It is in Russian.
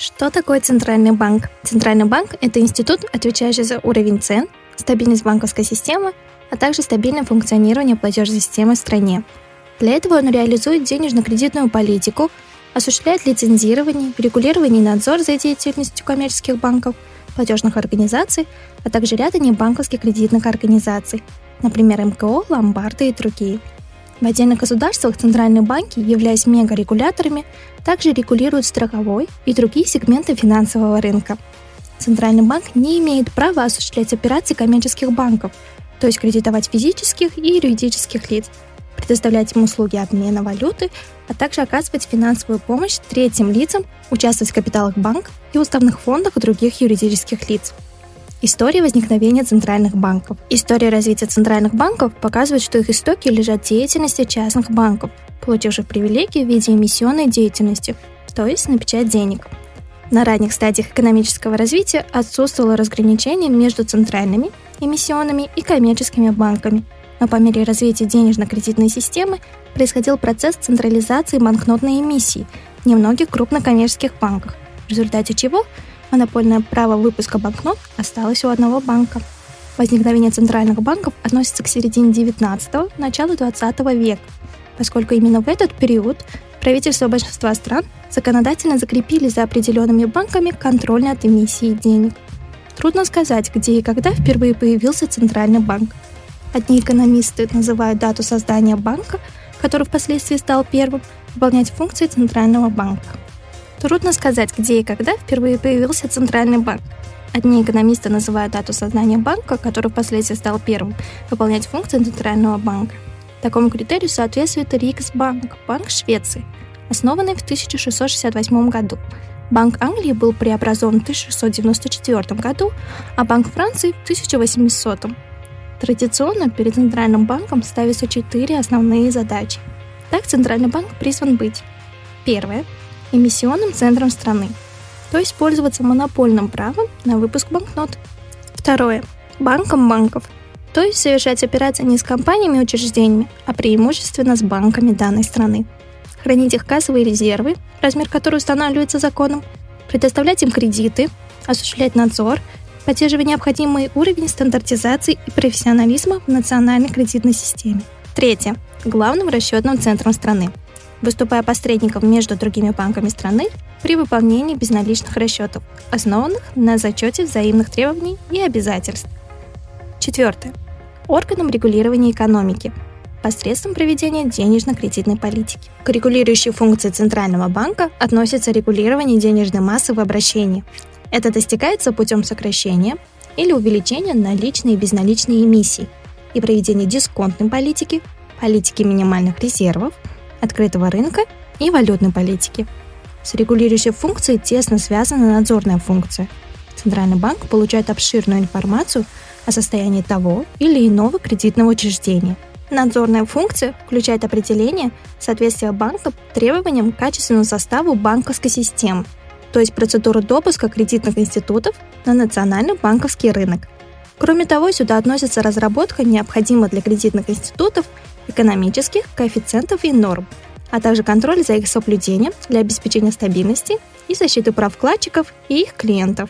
Что такое Центральный банк? Центральный банк – это институт, отвечающий за уровень цен, стабильность банковской системы, а также стабильное функционирование платежной системы в стране. Для этого он реализует денежно-кредитную политику, осуществляет лицензирование, регулирование и надзор за деятельностью коммерческих банков, платежных организаций, а также ряда небанковских кредитных организаций, например, МКО, ломбарды и другие. В отдельных государствах центральные банки, являясь мегарегуляторами, также регулируют страховой и другие сегменты финансового рынка. Центральный банк не имеет права осуществлять операции коммерческих банков, то есть кредитовать физических и юридических лиц, предоставлять им услуги обмена валюты, а также оказывать финансовую помощь третьим лицам, участвовать в капиталах банков и уставных фондах других юридических лиц. История возникновения центральных банков. История развития центральных банков показывает, что их истоки лежат в деятельности частных банков, получивших привилегии в виде эмиссионной деятельности, то есть на печать денег. На ранних стадиях экономического развития отсутствовало разграничение между центральными, эмиссионными и коммерческими банками, но по мере развития денежно-кредитной системы происходил процесс централизации банкнотной эмиссии в немногих крупных коммерческих банках, в результате чего монопольное право выпуска банкнот осталось у одного банка. Возникновение центральных банков относится к середине 19-го, началу 20 века, поскольку именно в этот период правительства большинства стран законодательно закрепили за определенными банками контроль над эмиссией денег. Трудно сказать, где и когда впервые появился центральный банк. Одни экономисты называют дату создания банка, который впоследствии стал первым выполнять функции центрального банка. Трудно сказать, где и когда впервые появился центральный банк. Одни экономисты называют дату создания банка, который впоследствии стал первым выполнять функции центрального банка. Такому критерию соответствует Риксбанк, банк Швеции, основанный в 1668 году. Банк Англии был преобразован в 1694 году, а Банк Франции в 1800. Традиционно перед Центральным банком ставятся 4 основные задачи. Так Центральный банк призван быть: первое — эмиссионным центром страны, то есть пользоваться монопольным правом на выпуск банкнот. Второе — банком банков, то есть совершать операции не с компаниями и учреждениями, а преимущественно с банками данной страны. Хранить их кассовые резервы, размер которых устанавливается законом, предоставлять им кредиты, осуществлять надзор, поддерживать необходимый уровень стандартизации и профессионализма в национальной кредитной системе. Третье — главным расчетным центром страны, выступая посредником между другими банками страны при выполнении безналичных расчетов, основанных на зачете взаимных требований и обязательств. Четвертое — органом регулирования экономики, посредством проведения денежно-кредитной политики. К регулирующей функции Центрального банка относится регулирование денежной массы в обращении. Это достигается путем сокращения или увеличения наличной и безналичной эмиссий и проведения дисконтной политики, политики минимальных резервов, открытого рынка и валютной политики. С регулирующей функцией тесно связана надзорная функция. Центральный банк получает обширную информацию о состоянии того или иного кредитного учреждения. Надзорная функция включает определение соответствия банка требованиям к качественному составу банковской системы, то есть процедуру допуска кредитных институтов на национальный банковский рынок. Кроме того, сюда относится разработка необходимых для кредитных институтов экономических коэффициентов и норм, а также контроль за их соблюдением для обеспечения стабильности и защиты прав вкладчиков и их клиентов.